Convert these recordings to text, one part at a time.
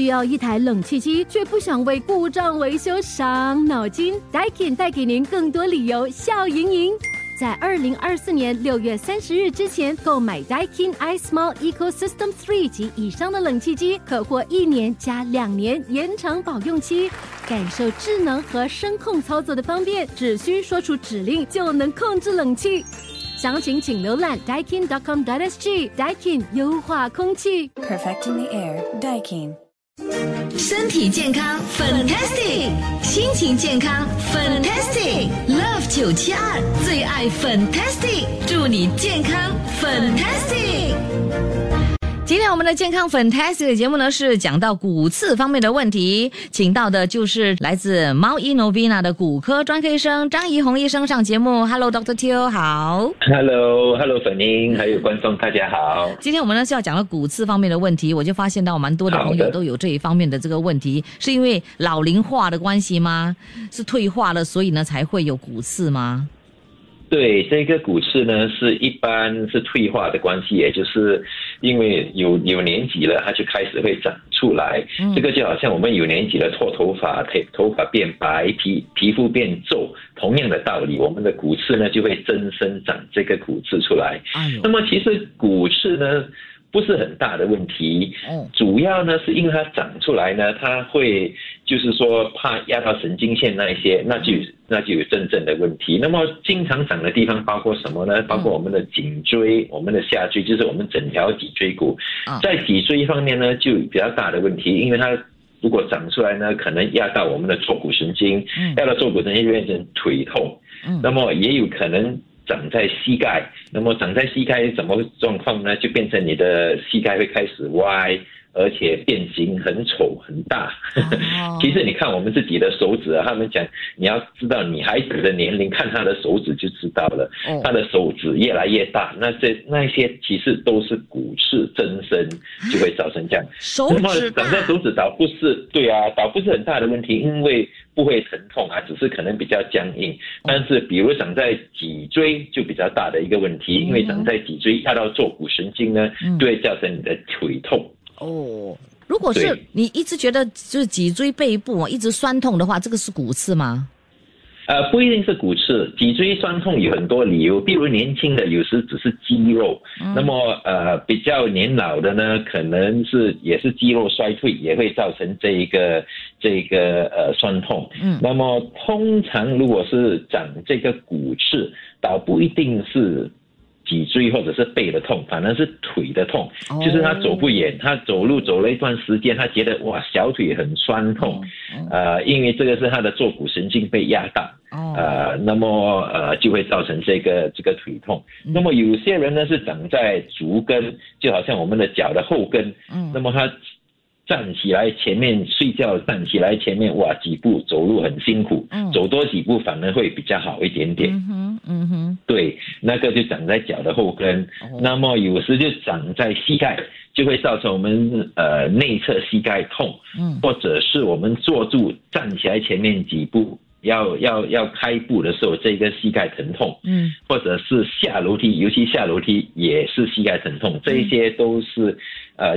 需要一台冷气机，却不想为故障维修伤脑筋 ？Daikin 带给您更多理由笑盈盈。在2024年6月30日之前购买 Daikin iSmart Ecosystem Three 及以上的冷气机，可获1年加2年延长保用期。感受智能和声控操作的方便，只需说出指令就能控制冷气。详情请浏览 daikin.com.sg。 Daikin 优化空气 ，Perfecting the air。 Daikin。 身体健康 ，Fantastic； 心情健康 ，Fantastic。 Love 972最爱 Fantastic， 祝你健康 ，Fantastic。今天我们的健康 Fantastic 的节目呢，是讲到骨刺方面的问题，请到的就是来自 Mao Inovina 的骨科专科医生张怡红医生上节目。Hello Dr. Teo， 好。Hello 粉英，还有观众大家好。今天我们呢是要讲到骨刺方面的问题，我就发现到蛮多的朋友都有这一方面的这个问题，是因为老龄化的关系吗？是退化了，所以呢才会有骨刺吗？对，这个骨刺呢是一般是退化的关系，也就是因为有年纪了，它就开始会长出来。这个就好像我们有年纪了脱头发，头发变白，皮肤变皱，同样的道理，我们的骨刺呢就会增生长这个骨刺出来。那么其实骨刺呢不是很大的问题，主要呢是因为它长出来呢，它会就是说怕压到神经线那一些，那就有真正的问题。那么经常长的地方包括什么呢？包括我们的颈椎、我们的下椎，就是我们整条脊椎骨。在脊椎方面呢，就比较大的问题，因为它如果长出来呢，可能压到我们的坐骨神经，压到坐骨神经就变成腿痛。那么也有可能长在膝盖，那么长在膝盖什么状况呢？就变成你的膝盖会开始歪，而且变形很丑很大。其实你看我们自己的手指啊，他们讲你要知道女孩子的年龄，看她的手指就知道了。她的手指越来越大，那些其实都是骨刺增生，就会造成这样。手指大，长在手指倒不是，对啊，倒不是很大的问题，因为不会疼痛啊，只是可能比较僵硬。但是比如长在脊椎就比较大的一个问题，因为长在脊椎压到坐骨神经呢，就会造成你的腿痛。如果是你一直觉得就是脊椎背部一直酸痛的话，这个是骨刺吗？不一定是骨刺，脊椎酸痛有很多理由，比如年轻的有时只是肌肉，那么比较年老的呢，可能是也是肌肉衰退，也会造成这个酸痛。那么通常如果是长这个骨刺，倒不一定是脊椎或者是背的痛，反而是腿的痛，就是他走不远，他走路走了一段时间，他觉得哇小腿很酸痛，因为这个是他的坐骨神经被压到，那么就会造成这个腿痛。那么有些人呢是长在足跟，就好像我们的脚的后跟，那么他站起来前面睡觉，站起来前面哇几步走路很辛苦，走多几步反而会比较好一点点。对，那个就长在脚的后跟。那么有时就长在膝盖，就会造成我们内侧膝盖痛，或者是我们坐住站起来前面几步要开步的时候，这个膝盖疼痛，或者是下楼梯，尤其下楼梯也是膝盖疼痛，这一些都是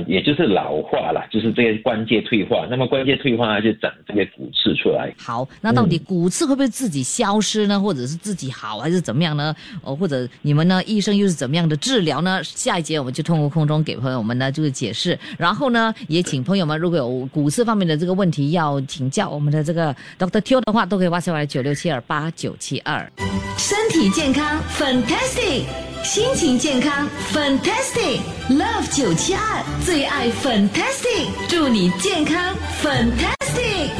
也就是老化啦，就是这个关节退化，那么关节退化就长这个骨刺出来。好，那到底骨刺会不会自己消失呢？或者是自己好还是怎么样呢？或者你们呢医生又是怎么样的治疗呢？下一节我们就通过空中给朋友们呢就是解释，然后呢也请朋友们如果有骨刺方面的这个问题要请教我们的这个 Dr. Teo 的话，都可以WhatsApp 96728972。身体健康 Fantastic， 心情健康 Fantastic， Love 972最爱 Fantastic， 祝你健康 Fantastic。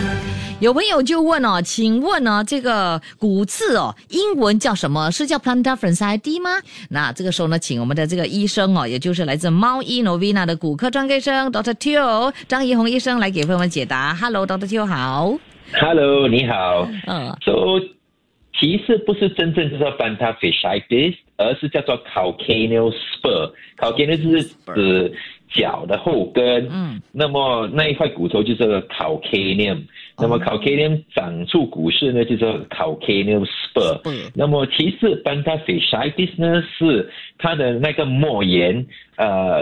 有朋友就问请问这个骨刺英文叫什么？是叫 plantar fasciitis 吗？那这个时候呢，请我们的这个医生也就是来自 Mao E Novena 的骨科专科医生 Dr. Teo 张怡红医生来给朋友们解答。 Hello Dr. Teo 好。Hello， 你好。So 其实不是真正叫做 plantar fasciitis， 而是叫做 Calcaneal spur。Calcaneal 就是指脚的后跟，那么那一块骨头就是 Calcaneum，那么 Calcaneum 长出骨刺呢，就是 Calcaneal spur。那么其实 plantar fasciitis 呢，是它的那个末缘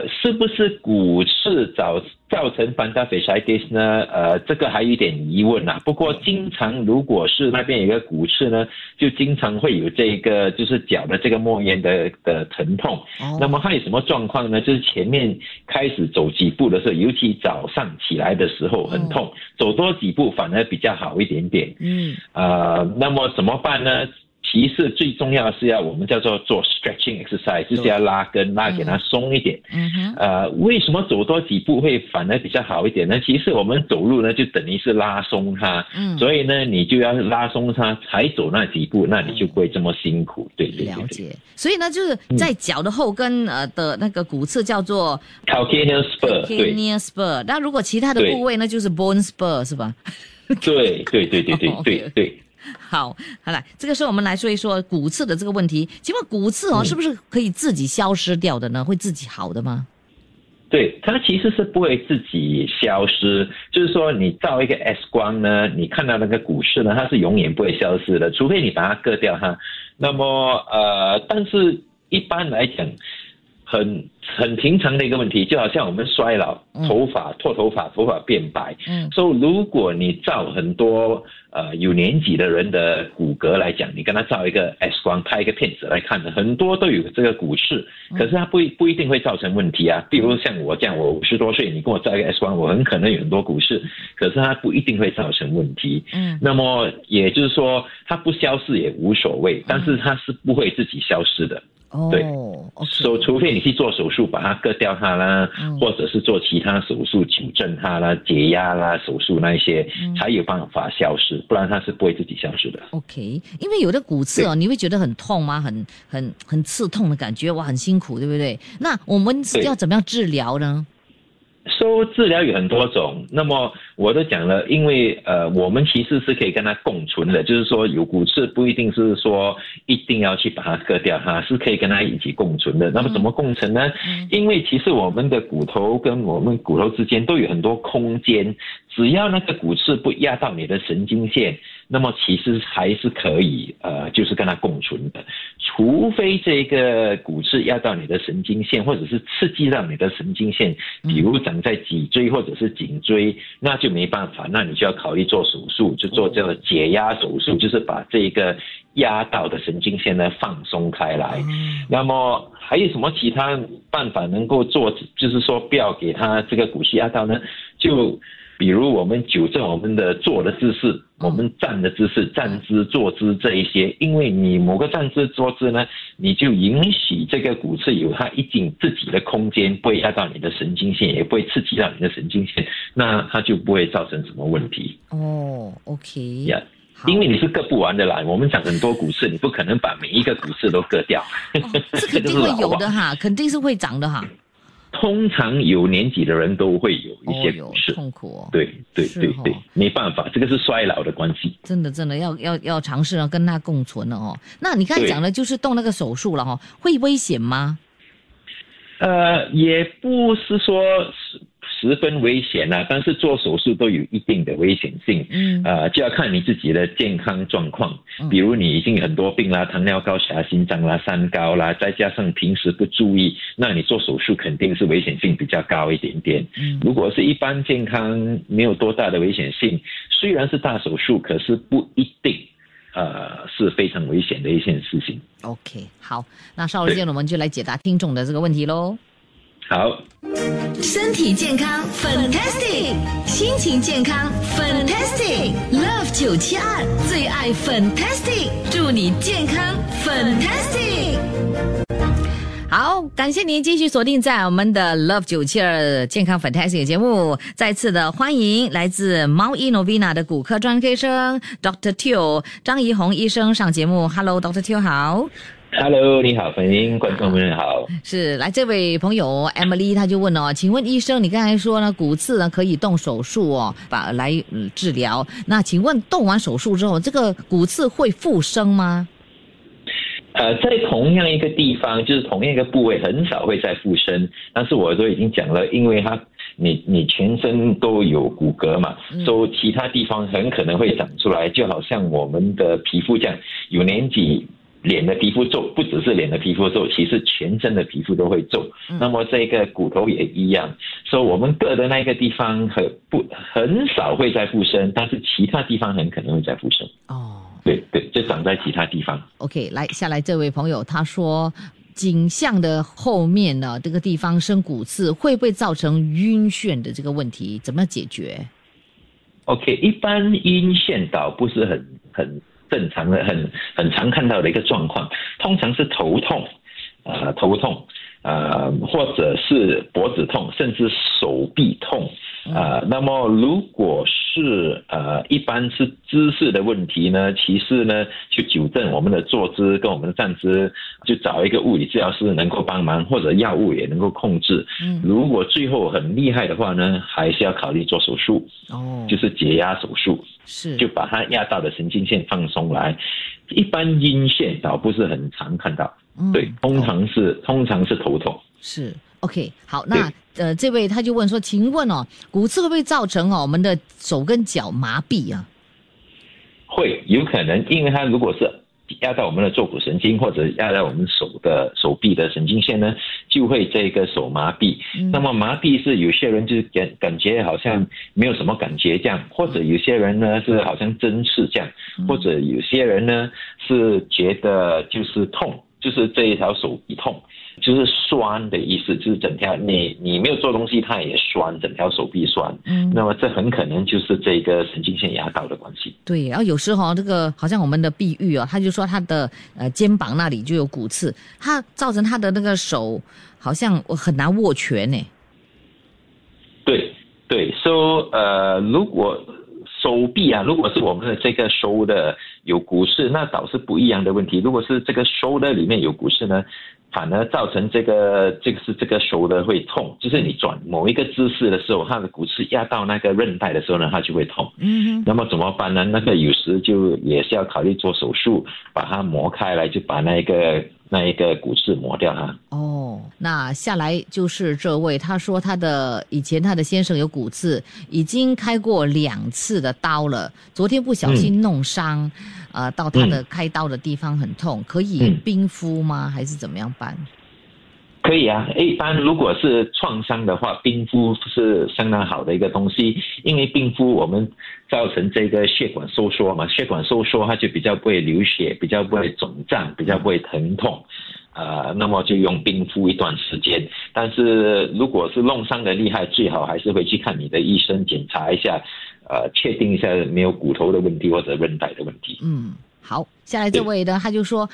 是不是骨刺造成 plantar fasciitis 呢？这个还有一点疑问啦。不过经常如果是那边有一个骨刺呢，就经常会有这个就是脚的这个末缘的疼痛。那么还有什么状况呢？就是前面开始走几步的时候，尤其早上起来的时候很痛，走多几步反而比较好一点点。那么怎么办呢？其实最重要的是要我们叫做做 stretching exercise， 就是要拉根拉给它松一点。为什么走多几步会反而比较好一点呢？其实我们走路呢就等于是拉松它，所以呢你就要拉松它才走那几步，那你就不会这么辛苦。对，了解。所以呢就是在脚的后跟的那个骨刺叫做 Calcaneal spur， 对 Calcaneum spur。那如果其他的部位呢就是 bone spur 是吧？对。好了，这个时候我们来说一说骨刺的这个问题。请问骨刺是不是可以自己消失掉的呢？会自己好的吗？对，它其实是不会自己消失，就是说你照一个 X 光呢，你看到那个骨刺呢，它是永远不会消失的，除非你把它割掉哈。那么但是一般来讲很平常的一个问题，就好像我们衰老，脱头发变白。所以如果你照很多有年纪的人的骨骼来讲，你跟他照一个 X 光，拍一个片子来看，很多都有这个骨刺，可是它不一定会造成问题啊。比如像我这样，我50多岁，你跟我照一个 X 光，我很可能有很多骨刺，可是它不一定会造成问题。那么也就是说，它不消失也无所谓，但是它是不会自己消失的。对，除非你去做手术把它割掉它啦，或者是做其他手术矫正它啦、解压啦手术那一些，才有办法消失，不然它是不会自己消失的。因为有的骨刺你会觉得很痛吗？很刺痛的感觉，哇，很辛苦，对不对？那我们要怎么样治疗呢？治疗有很多种，那么我都讲了，因为我们其实是可以跟它共存的，就是说有骨刺不一定是说一定要去把它割掉，它是可以跟它一起共存的。那么怎么共存呢？因为其实我们的骨头跟我们骨头之间都有很多空间，只要那个骨刺不压到你的神经线，那么其实还是可以就是跟它共存的。除非这个骨刺压到你的神经线，或者是刺激到你的神经线，比如长在脊椎或者是颈椎，那就没办法，那你就要考虑做手术，就做这个解压手术，就是把这个压到的神经线呢放松开来。那么还有什么其他办法能够做，就是说不要给它这个骨刺压到呢？就比如我们纠正我们的坐的姿势，我们站的姿势、站姿、坐姿这一些，因为你某个站姿、坐姿呢，你就允许这个骨刺有它一定自己的空间，不会压到你的神经线，也不会刺激到你的神经线，那它就不会造成什么问题。因为你是割不完的啦，我们讲很多骨刺，你不可能把每一个骨刺都割掉。这肯定会有的哈，肯定是会长的哈。通常有年纪的人都会有一些骨刺，痛苦对，没办法，这个是衰老的关系。真的要尝试跟它共存了那你刚才讲的就是动那个手术了会危险吗？也不是说十分危险啦，但是做手术都有一定的危险性。就要看你自己的健康状况，比如你已经很多病啦，糖尿高血压、心脏啦、3高啦，再加上平时不注意，那你做手术肯定是危险性比较高一点点。如果是一般健康，没有多大的危险性，虽然是大手术，可是不一定是非常危险的一件事情。好，那稍后间我们就来解答听众的这个问题咯。好，身体健康 fantastic， 心情健康 fantastic， Love 972最爱 fantastic， 祝你健康 fantastic。 好，感谢您继续锁定在我们的 Love 972健康 fantastic 节目，再次的欢迎来自 Mao E Novena 的骨科专科医生 Dr. Teo 张怡红医生上节目。 Hello Dr. Teo 好。Hello， 你好，欢迎观众们好。是，来这位朋友 Emily， 她就问请问医生，你刚才说呢，骨刺呢可以动手术来治疗。那请问动完手术之后，这个骨刺会复生吗？在同样一个地方，就是同样一个部位，很少会再复生。但是我都已经讲了，因为它你全身都有骨骼嘛，所以其他地方很可能会长出来，就好像我们的皮肤这样，有年纪。脸的皮肤皱，不只是脸的皮肤皱，其实全身的皮肤都会皱。那么这个骨头也一样，所以我们各的那个地方很少会在附身，但是其他地方很可能会在附身。哦，对对，就长在其他地方。OK， 来下来这位朋友他说，颈项的后面呢，这个地方生骨刺，会不会造成晕眩的这个问题？怎么解决 ？OK， 一般晕眩倒不是很正常的，很常看到的一个状况，通常是头痛，或者是脖子痛，甚至手臂痛，那么如果是一般是姿势的问题呢，其实呢就纠正我们的坐姿跟我们的站姿，就找一个物理治疗师能够帮忙，或者药物也能够控制。如果最后很厉害的话呢，还是要考虑做手术，就是解压手术。是，就把它压到的神经线放松来。一般晕眩倒不是很常看到，对，通常是头痛。是 ，OK， 好，那这位他就问说，请问骨刺会不会造成我们的手跟脚麻痹啊？会，有可能，因为它如果是压到我们的坐骨神经，或者压到我们手臂的神经线呢，就会这个手麻痹。那么麻痹是有些人就是感觉好像没有什么感觉这样，或者有些人呢是好像针刺这样，或者有些人呢是觉得就是痛，就是这一条手臂痛，就是酸的意思，就是整条你没有做东西它也酸，整条手臂酸。那么这很可能就是这个神经线压到的关系。对，然后有时候这个好像我们的碧玉他就说他的肩膀那里就有骨刺，他造成他的那个手好像很难握拳呢。对对，所以如果手臂如果是我们的这个 shoulder 有骨刺，那倒是不一样的问题。如果是这个 shoulder 里面有骨刺呢，反而造成这个 shoulder 会痛，就是你转某一个姿势的时候，它的骨刺压到那个韧带的时候呢，它就会痛。那么怎么办呢？那个有时就也是要考虑做手术，把它磨开来，就把那一个骨刺磨掉它。那下来就是这位，他说以前他的先生有骨刺，已经开过2次的刀了，昨天不小心弄伤，到他的开刀的地方很痛，可以冰敷吗？还是怎么样办？可以啊，一般如果是创伤的话，冰敷是相当好的一个东西，因为冰敷我们造成这个血管收缩嘛，血管收缩它就比较不会流血，比较不会肿胀，比较不会疼痛，那么就用冰敷一段时间。但是如果是弄伤的厉害，最好还是回去看你的医生检查一下，确定一下没有骨头的问题或者韧带的问题。好，下来这位呢，他就说，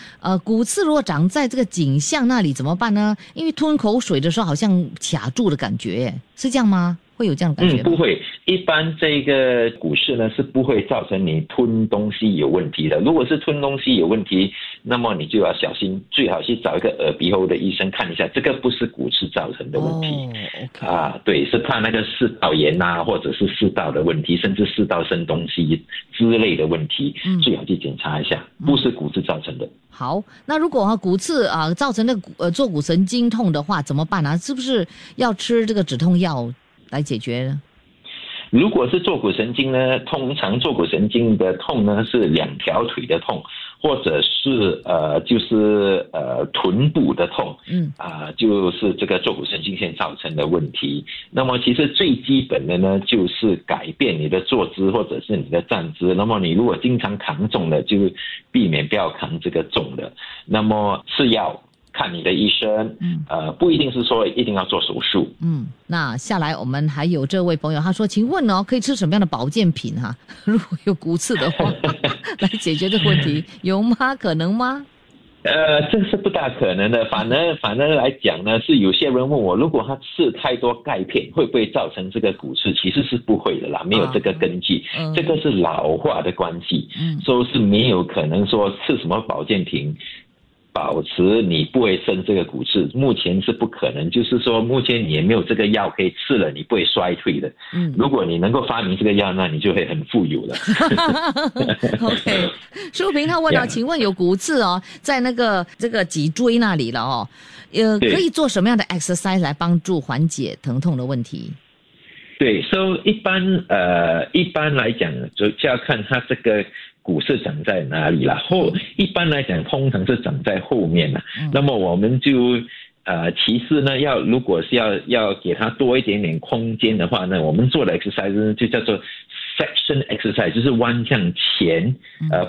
骨刺如果长在这个颈项那里怎么办呢？因为吞口水的时候好像卡住的感觉，是这样吗？会有这样的感觉吗？不会，一般这个骨刺呢是不会造成你吞东西有问题的。如果是吞东西有问题，那么你就要小心，最好去找一个耳鼻喉的医生看一下，这个不是骨刺造成的问题。对，是怕那个食道炎或者是食道的问题，甚至食道生东西之类的问题，最好去检查一下，不是骨刺造成的。好，那如果骨刺造成坐骨神经痛的话怎么办呢？是不是要吃这个止痛药来解决呢？如果是坐骨神经呢，通常坐骨神经的痛呢是2条腿的痛，或者是臀部的痛，就是这个坐骨神经线造成的问题。那么其实最基本的呢，就是改变你的坐姿或者是你的站姿。那么你如果经常扛重的，就避免不要扛这个重的。那么是要看你的医生，不一定是说一定要做手术。那下来我们还有这位朋友，他说，请问可以吃什么样的保健品如果有骨刺的话来解决这个问题，有吗？可能吗？这是不大可能的。反而来讲呢，是有些人问我，如果他吃太多钙片会不会造成这个骨刺，其实是不会的啦，没有这个根据。这个是老化的关系，所以是没有可能说吃什么保健品保持你不会生这个骨刺，目前是不可能。就是说目前你也没有这个药可以吃了你不会衰退的。如果你能够发明这个药，那你就会很富有了。OK， 舒平他问了，请问有骨刺在这个脊椎那里了可以做什么样的 exercise 来帮助缓解疼痛的问题？对，一般来讲就要看他这个股市长在哪里了。一般来讲通常是长在后面了。那么我们就其实呢，如果是要给它多一点点空间的话呢，我们做的 exercise 就叫做 section exercise， 就是弯向前，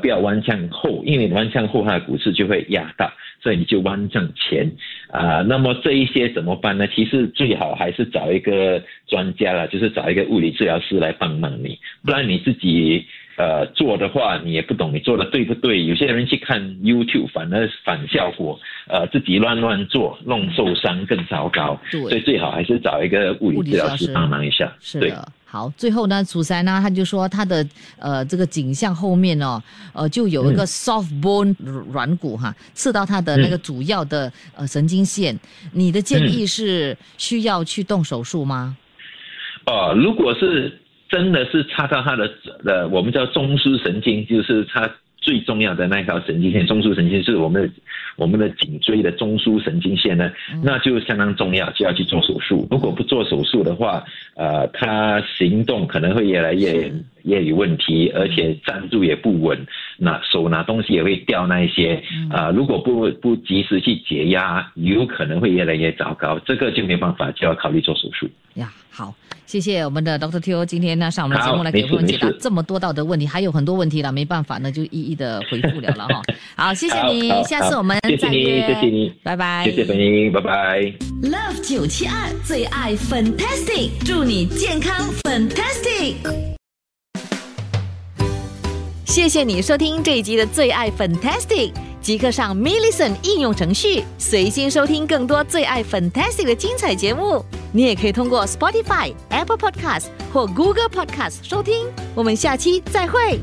不要弯向后，因为弯向后它的股市就会压大，所以你就弯向前那么这一些怎么办呢？其实最好还是找一个专家啦，就是找一个物理治疗师来帮忙你，不然你自己做的话你也不懂你做的对不对。有些人去看 YouTube 反而反效果，自己乱做弄受伤更糟糕，所以最好还是找一个物理治疗师帮忙一下。是的。好，最后呢，祖珊呢，他就说他的这个颈项后面哦，就有一个 soft bone 软骨哈，刺到他的那个主要的神经线。你的建议是需要去动手术吗？如果是真的是插到他的我们叫中枢神经，就是他最重要的那条神经线，中枢神经是我们的颈椎的中枢神经线呢，那就相当重要，就要去做手术。如果不做手术的话，他行动可能会越来越有问题，而且站住也不稳，手拿东西也会掉那一些，如果不及时去解压，有可能会越来越糟糕，这个就没办法，就要考虑做手术呀。好，谢谢我们的 Dr. Teo 今天呢上我们的节目来给我们解答这么多道的问题，还有很多问题了，没办法呢就一一的回复了哈。好，谢谢你，下次我们再约，谢谢你，拜拜，谢谢本英，拜拜。Love 972最爱 Fantastic， 祝你健康 Fantastic。谢谢你收听这一集的最爱 Fantastic， 即刻上 Millison 应用程序随心收听更多最爱 Fantastic 的精彩节目。你也可以通过 Spotify、Apple Podcast 或 Google Podcast 收听。我们下期再会。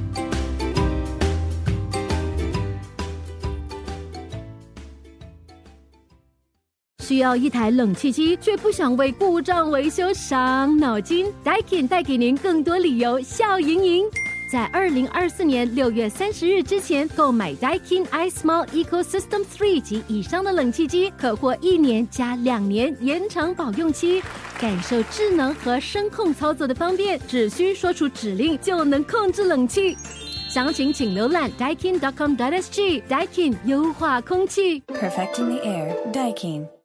需要一台冷气机，却不想为故障维修伤脑筋 ？Daikin 带给您更多理由笑盈盈。在2024年6月30日之前购买 Daikin iSmart Ecosystem Three 及以上的冷气机，可获1年加2年延长保用期。感受智能和声控操作的方便，只需说出指令就能控制冷气。详情请浏览 daikin.com.sg。Daikin 优化空气 ，Perfecting the air，Daikin。